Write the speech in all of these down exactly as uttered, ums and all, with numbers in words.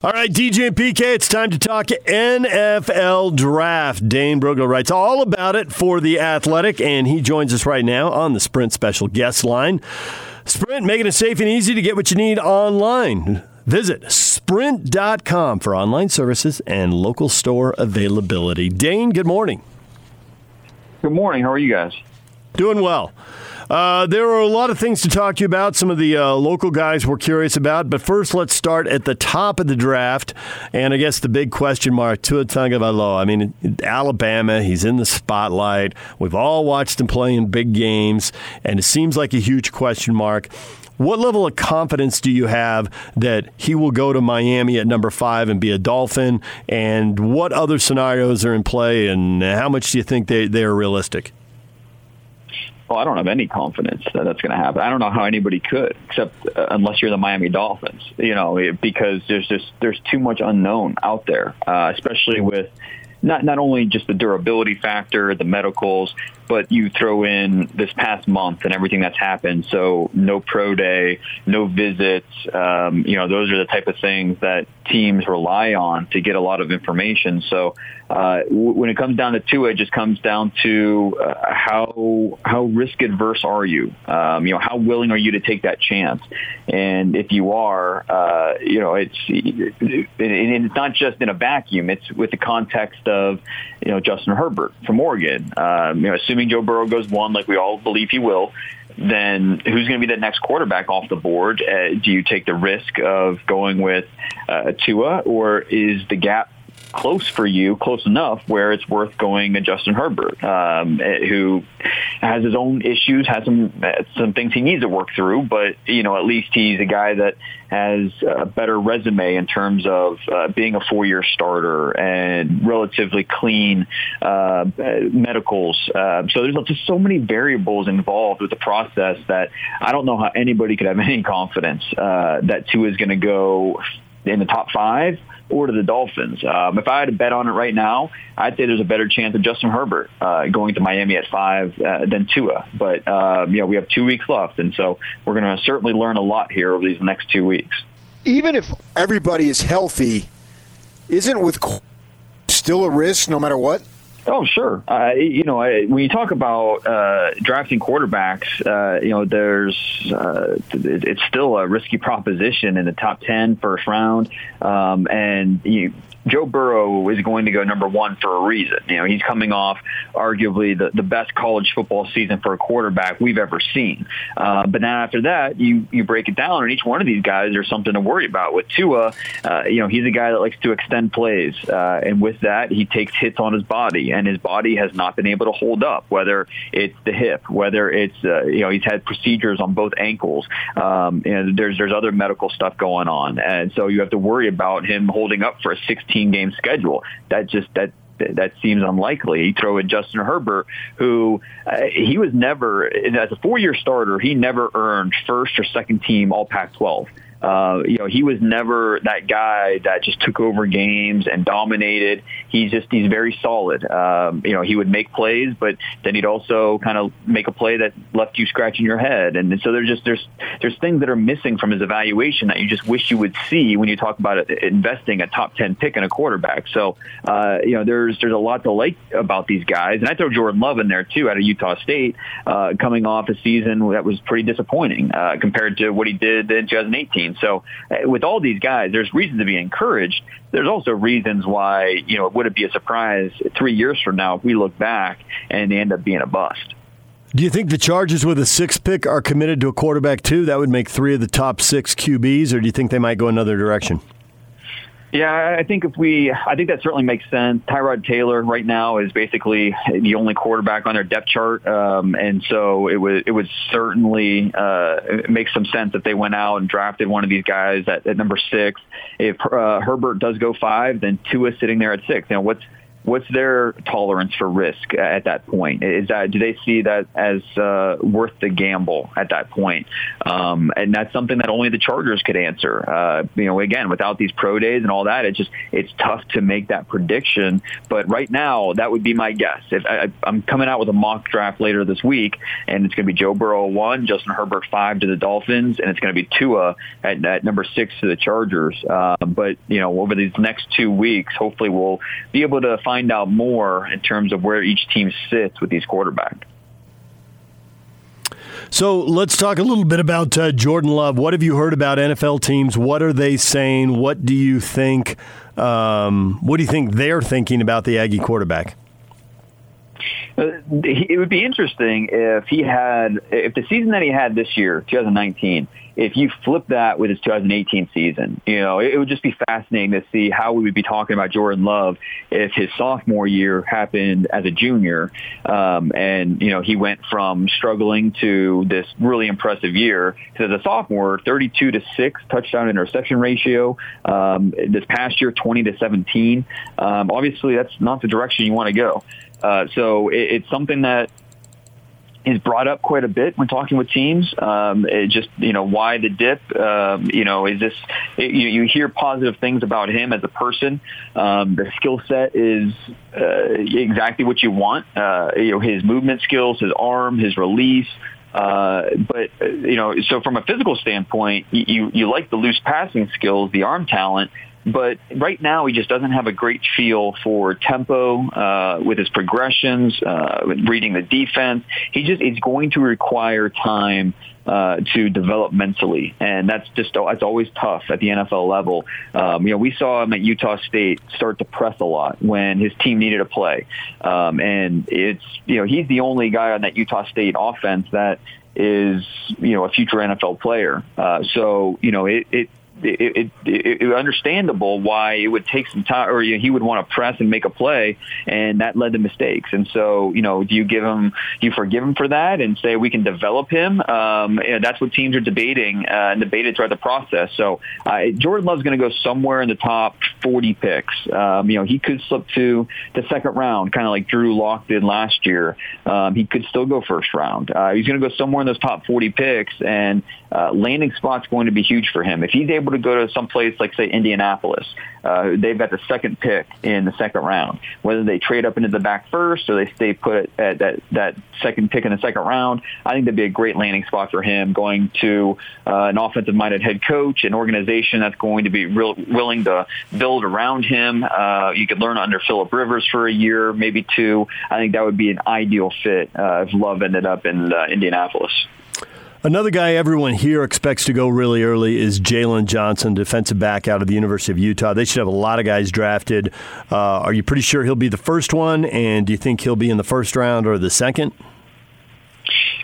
All right, D J and P K, it's time to talk N F L Draft. Dane Brugler writes all about it for The Athletic, and he joins us right now on the Sprint Special Guest Line. Sprint, making it safe and easy to get what you need online. Visit Sprint dot com for online services and local store availability. Dane, good morning. Good morning. How are you guys? Doing well. Uh, there are a lot of things to talk to you about. Some of the uh, local guys we're curious about. But first, let's start at the top of the draft. And I guess the big question mark, Tua Tagovailoa. I mean, Alabama, he's in the spotlight. We've all watched him play in big games. And it seems like a huge question mark. What level of confidence do you have that he will go to Miami at number five and be a Dolphin? And what other scenarios are in play? And how much do you think they, they are realistic? Well, I don't have any confidence that that's going to happen. I don't know how anybody could, except uh, unless you're the Miami Dolphins, you know, because there's just there's too much unknown out there, uh, especially with not not only just the durability factor, the medicals, but you throw in this past month and everything that's happened. So no pro day, no visits. Um, you know, those are the type of things that teams rely on to get a lot of information. So uh, w- when it comes down to Tua, it just comes down to uh, how how risk adverse are you? Um, you know, how willing are you to take that chance? And if you are, uh, you know, it's it, it, it's not just in a vacuum. It's with the context of, you know, Justin Herbert from Oregon. Um, you know, assuming Joe Burrow goes one, like we all believe he will, then who's going to be the next quarterback off the board? Uh, do you take the risk of going with uh, Tua, or is the gap close for you, close enough where it's worth going to Justin Herbert, um, who has his own issues, has some some things he needs to work through, but you know, at least he's a guy that has a better resume in terms of uh, being a four-year starter and relatively clean uh, medicals. Uh, so there's just so many variables involved with the process that I don't know how anybody could have any confidence uh, that Tua is going to go in the top five or to the Dolphins. Um, if I had to bet on it right now, I'd say there's a better chance of Justin Herbert uh, going to Miami at five uh, than Tua. But, uh, you know, we have two weeks left, and so we're going to certainly learn a lot here over these next two weeks. Even if everybody is healthy, isn't with still a risk no matter what? Oh, sure. Uh, you know, I, when you talk about uh, drafting quarterbacks, uh, you know, there's uh, it, it's still a risky proposition in the top ten, first round, um, and you. Joe Burrow is going to go number one for a reason. You know, he's coming off arguably the, the best college football season for a quarterback we've ever seen. Uh, but now after that, you, you break it down, and each one of these guys there's something to worry about. With Tua, uh, you know, he's a guy that likes to extend plays. Uh, and with that, he takes hits on his body, and his body has not been able to hold up, whether it's the hip, whether it's, uh, you know, he's had procedures on both ankles. Um, and there's, there's other medical stuff going on. And so you have to worry about him holding up for a sixteen game schedule. That just that that seems unlikely. You throw in Justin Herbert, who uh, he was never, as a four-year starter, he never earned first or second team All Pac twelve. Uh, you know, he was never that guy that just took over games and dominated. He's just, he's very solid. Um, you know, he would make plays, but then he'd also kind of make a play that left you scratching your head. And so there's just, there's, there's things that are missing from his evaluation that you just wish you would see when you talk about investing a top ten pick in a quarterback. So, uh, you know, there's, there's a lot to like about these guys. And I throw Jordan Love in there too, out of Utah State, uh, coming off a season that was pretty disappointing, uh, compared to what he did in two thousand eighteen. So with all these guys, there's reason to be encouraged. There's also reasons why, you know, would it be a surprise three years from now if we look back and they end up being a bust? Do you think the Chargers with a sixth pick are committed to a quarterback too? That would make three of the top six Q Bs, or do you think they might go another direction? Yeah, I think if we, I think that certainly makes sense. Tyrod Taylor right now is basically the only quarterback on their depth chart, um, and so it would it would certainly uh, make some sense if they went out and drafted one of these guys at, at number six. If uh, Herbert does go five, then Tua sitting there at six. You know, what's what's their tolerance for risk at that point? Is that, do they see that as uh, worth the gamble at that point? Um, and that's something that only the Chargers could answer. Uh, you know, again, without these pro days and all that, it's just it's tough to make that prediction. But right now, that would be my guess. If I, I'm coming out with a mock draft later this week, and it's going to be Joe Burrow one, Justin Herbert five to the Dolphins, and it's going to be Tua at, at number six to the Chargers. Uh, but you know, over these next two weeks, hopefully we'll be able to find find out more in terms of where each team sits with these quarterbacks. So let's talk a little bit about uh, Jordan Love. What have you heard about N F L teams? What are they saying? What do you think? Um, what do you think they're thinking about the Aggie quarterback? It would be interesting if he had, if the season that he had this year, twenty nineteen, if you flip that with his twenty eighteen season, you know, it would just be fascinating to see how we would be talking about Jordan Love if his sophomore year happened as a junior. Um, and, you know, he went from struggling to this really impressive year. So as a sophomore, thirty-two to six touchdown interception ratio. Um, this past year, twenty to seventeen. Um, obviously, that's not the direction you want to go. Uh, so it, it's something that is brought up quite a bit when talking with teams. Um, it just, you know, why the dip? Um, you know, is this? It, you, you hear positive things about him as a person. Um, the skill set is uh, exactly what you want. Uh, you know, his movement skills, his arm, his release. Uh, but, you know, so from a physical standpoint, you you like the loose passing skills, the arm talent. But right now, he just doesn't have a great feel for tempo uh, with his progressions, uh, with reading the defense. He just it's going to require time uh, to develop mentally, and that's just that's always tough at the N F L level. Um, you know, we saw him at Utah State start to press a lot when his team needed a play, um, and it's you know he's the only guy on that Utah State offense that is you know a future N F L player. Uh, so you know it. it It, it, it, it understandable why it would take some time, or you know, he would want to press and make a play, and that led to mistakes. And so, you know, do you give him, do you forgive him for that, and say we can develop him? Um, you know, that's what teams are debating uh, and debated throughout the process. So, uh, Jordan Love's going to go somewhere in the top forty picks. Um, you know, he could slip to the second round, kind of like Drew Lock did last year. Um, he could still go first round. Uh, he's going to go somewhere in those top forty picks, and uh, landing spot's going to be huge for him if he's able to go to some place like, say, Indianapolis. Uh, they've got the second pick in the second round. Whether they trade up into the back first or they stay put at that, that second pick in the second round, I think that'd be a great landing spot for him, going to uh, an offensive-minded head coach, an organization that's going to be real, willing to build around him. Uh, you could learn under Phillip Rivers for a year, maybe two. I think that would be an ideal fit uh, if Love ended up in uh, Indianapolis. Another guy everyone here expects to go really early is Jalen Johnson, defensive back out of the University of Utah. They should have a lot of guys drafted. Uh, are you pretty sure he'll be the first one, and do you think he'll be in the first round or the second?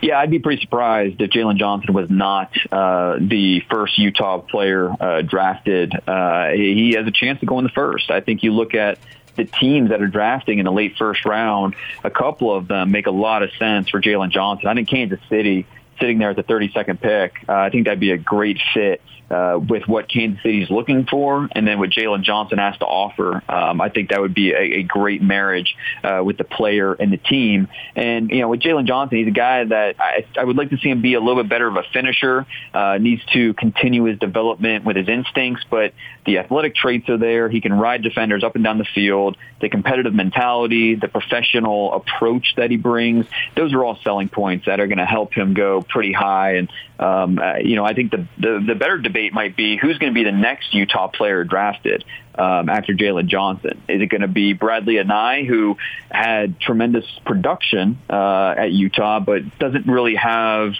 Yeah, I'd be pretty surprised if Jalen Johnson was not uh, the first Utah player uh, drafted. Uh, he has a chance to go in the first. I think you look at the teams that are drafting in the late first round, a couple of them make a lot of sense for Jalen Johnson. I think Kansas City sitting there at the thirty-second pick, uh, I think that'd be a great fit uh, with what Kansas City's looking for, and then what Jalen Johnson has to offer. Um, I think that would be a, a great marriage uh, with the player and the team. And you know, with Jalen Johnson, he's a guy that I, I would like to see him be a little bit better of a finisher. Uh, needs to continue his development with his instincts, but the athletic traits are there. He can ride defenders up and down the field. The competitive mentality, the professional approach that he brings, those are all selling points that are going to help him go pretty high. And um, uh, you know, I think the, the the better debate might be who's going to be the next Utah player drafted um, after Jalen Johnson. Is it going to be Bradlee Anae, who had tremendous production uh, at Utah, but doesn't really have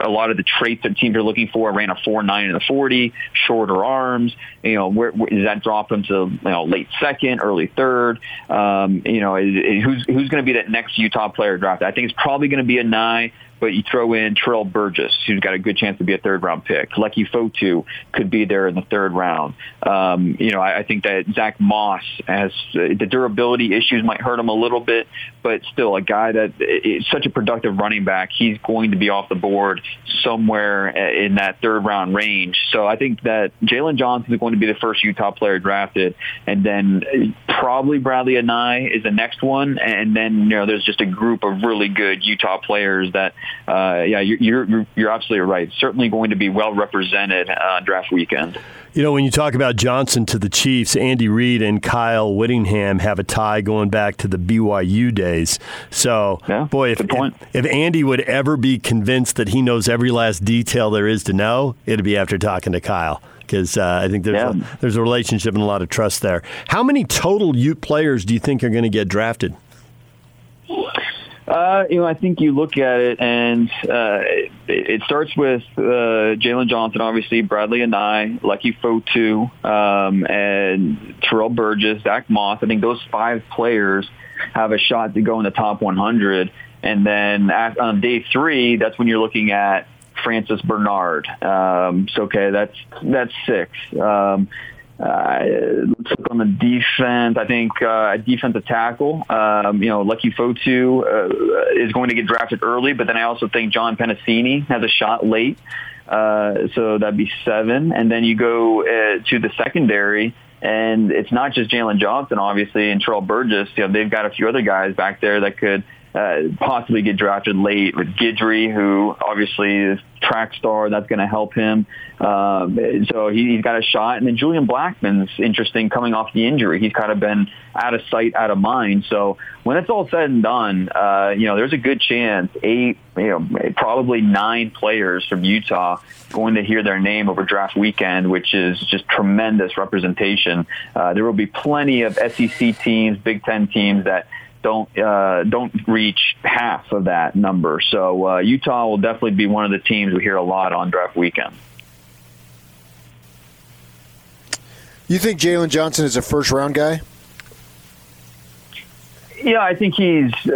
a lot of the traits that teams are looking for? Ran a four nine in the forty, shorter arms. You know, where, where does that drop him to? You know, late second, early third. Um, you know, is, is, who's who's going to be that next Utah player drafted? I think it's probably going to be Anae. but you throw in Terrell Burgess, who's got a good chance to be a third-round pick. Lucky Fotu could be there in the third round. Um, you know, I, I think that Zach Moss has uh, the durability issues might hurt him a little bit, but still a guy that is such a productive running back. He's going to be off the board somewhere in that third-round range. So I think that Jalen Johnson is going to be the first Utah player drafted, and then probably Bradlee Anae is the next one, and then, you know, there's just a group of really good Utah players that, uh, yeah, you're, you're you're absolutely right. Certainly going to be well represented on uh, draft weekend. You know, when you talk about Johnson to the Chiefs, Andy Reid and Kyle Whittingham have a tie going back to the B Y U days. So, yeah, boy, if, if, if Andy would ever be convinced that he knows every last detail there is to know, it'd be after talking to Kyle. Because uh, I think there's, yeah. a, there's a relationship and a lot of trust there. How many total Ute players do you think are going to get drafted? Uh, you know, I think you look at it, and uh, it, it starts with uh, Jalen Johnson, obviously, Bradlee Anae, Lucky Fotu, um, and Terrell Burgess, Zach Moss. I think those five players have a shot to go in the top one hundred. And then at, on day three, that's when you're looking at Francis Bernard. Um, so, okay, that's that's six. Um, Uh, let's look on the defense. I think uh, defensive tackle, um, you know, Lucky Fotu uh, is going to get drafted early, but then I also think John Penisini has a shot late. Uh, so that'd be seven. And then you go uh, to the secondary, and it's not just Jalen Johnson, obviously, and Terrell Burgess. You know, they've got a few other guys back there that could Uh, possibly get drafted late with Guidry, who obviously is track star. That's going to help him. Um, so he, he's got a shot. And then Julian Blackman's interesting coming off the injury. He's kind of been out of sight, out of mind. So when it's all said and done, uh, you know, there's a good chance eight, you know, probably nine players from Utah going to hear their name over draft weekend, which is just tremendous representation. Uh, there will be plenty of S E C teams, Big Ten teams that don't uh, don't reach half of that number. So uh, Utah will definitely be one of the teams we hear a lot on draft weekend. You think Jalen Johnson is a first-round guy? Yeah, I think he's uh,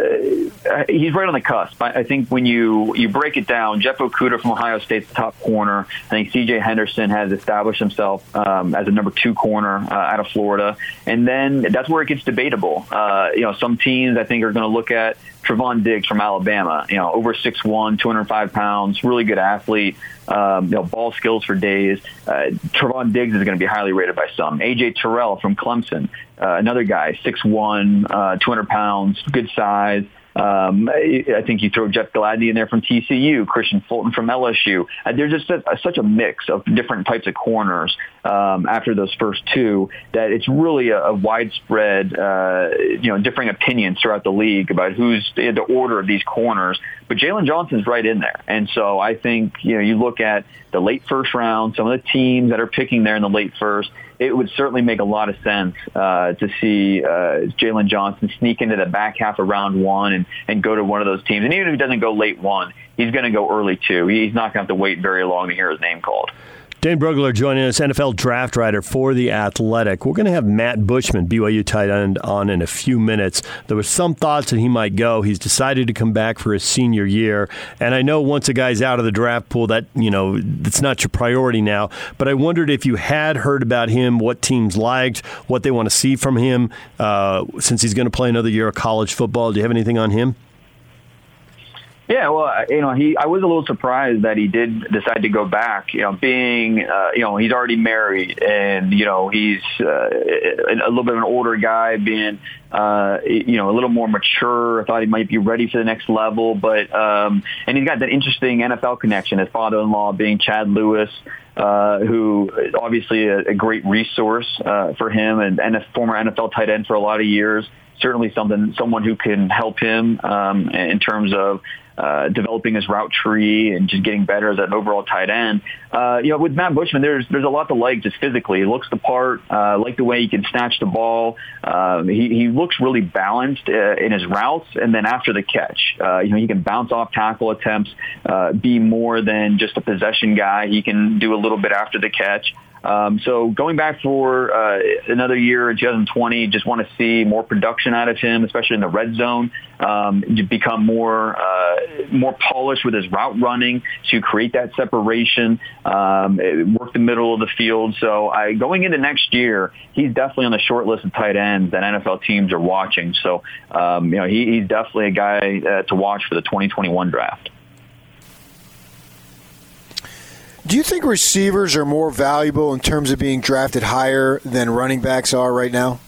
he's right on the cusp. I, I think when you, you break it down, Jeff Okuda from Ohio State's top corner. I think C J. Henderson has established himself um, as a number two corner uh, out of Florida. And then that's where it gets debatable. Uh, you know, some teams I think are going to look at Trevon Diggs from Alabama, you know, over six one, two hundred five pounds, really good athlete, um, you know, ball skills for days. Uh, Trevon Diggs is going to be highly rated by some. A J. Terrell from Clemson, uh, another guy, six one, uh, two hundred pounds, good size. Um, I think you throw Jeff Gladney in there from T C U, Christian Fulton from L S U. There's just a, such a mix of different types of corners um, after those first two that it's really a, a widespread, uh, you know, differing opinions throughout the league about who's the order of these corners. But Jalen Johnson's right in there. And so I think, you know, you look at the late first round, some of the teams that are picking there in the late first, it would certainly make a lot of sense uh, to see uh, Jalen Johnson sneak into the back half of round one and, and go to one of those teams. And even if he doesn't go late one, he's going to go early two. He's not going to have to wait very long to hear his name called. Dane Brugler joining us, N F L draft writer for The Athletic. We're going to have Matt Bushman, B Y U tight end, on in a few minutes. There was some thoughts that he might go. He's decided to come back for his senior year. And I know once a guy's out of the draft pool, that, you know, that's not your priority now. But I wondered if you had heard about him, what teams liked, what they want to see from him, uh, since he's going to play another year of college football. Do you have anything on him? Yeah, well, you know, he. I was a little surprised that he did decide to go back. You know, being, uh, you know, he's already married, and you know, he's uh, a little bit of an older guy, being, uh, you know, a little more mature. I thought he might be ready for the next level, but um, and he's got that interesting N F L connection. His father-in-law being Chad Lewis, uh, who is obviously a, a great resource uh, for him, and, and a former N F L tight end for a lot of years. Certainly, something someone who can help him um, in terms of Uh, developing his route tree and just getting better as an overall tight end. Uh, you know, with Matt Bushman, there's there's a lot to like just physically. He looks the part. Uh, like the way he can snatch the ball. Uh, he he looks really balanced uh, in his routes, and then after the catch, uh, you know, he can bounce off tackle attempts, uh, be more than just a possession guy. He can do a little bit after the catch. Um, so going back for uh, another year in twenty twenty, just want to see more production out of him, especially in the red zone, um, to become more uh, more polished with his route running to create that separation, um, work the middle of the field. So I, going into next year, he's definitely on the short list of tight ends that N F L teams are watching. So um, you know he, he's definitely a guy uh, to watch for the twenty twenty-one draft. Do you think receivers are more valuable in terms of being drafted higher than running backs are right now?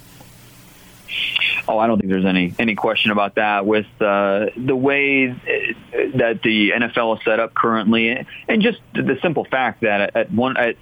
Oh, I don't think there's any any question about that. With uh, the way that the N F L is set up currently, and just the simple fact that at one at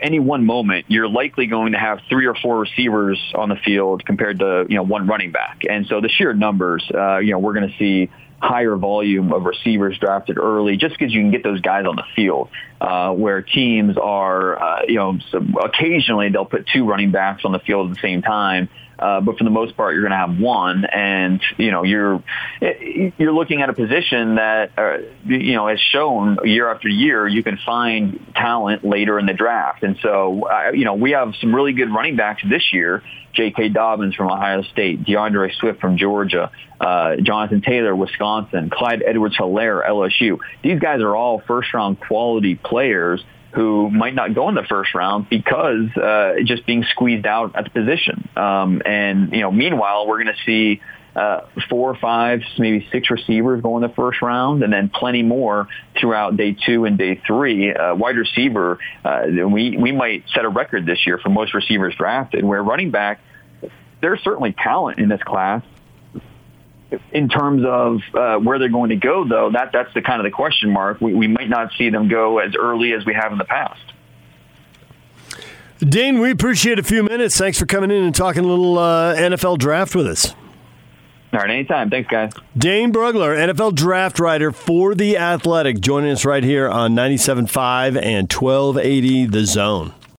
any one moment, you're likely going to have three or four receivers on the field compared to you know one running back, and so the sheer numbers, uh, you know, we're going to see higher volume of receivers drafted early, just because you can get those guys on the field. Uh, where teams are, uh, you know, occasionally they'll put two running backs on the field at the same time. Uh, but for the most part, you're going to have one, and you know you're you're looking at a position that uh, you know has shown year after year you can find talent later in the draft. And so uh, you know we have some really good running backs this year: J K. Dobbins from Ohio State, DeAndre Swift from Georgia, uh, Jonathan Taylor, Wisconsin, Clyde Edwards-Hilaire, L S U. These guys are all first-round quality players who might not go in the first round because uh, just being squeezed out at the position. Um, and, you know, meanwhile, we're going to see uh, four or five, maybe six receivers go in the first round, and then plenty more throughout day two and day three. Uh, wide receiver, uh, we, we might set a record this year for most receivers drafted, where running back, there's certainly talent in this class. In terms of uh, where they're going to go, though, that, that's the kind of the question mark. We, we might not see them go as early as we have in the past. Dane, we appreciate a few minutes. Thanks for coming in and talking a little uh, N F L draft with us. All right, anytime. Thanks, guys. Dane Brugler, N F L draft writer for The Athletic, joining us right here on ninety-seven point five and twelve eighty The Zone.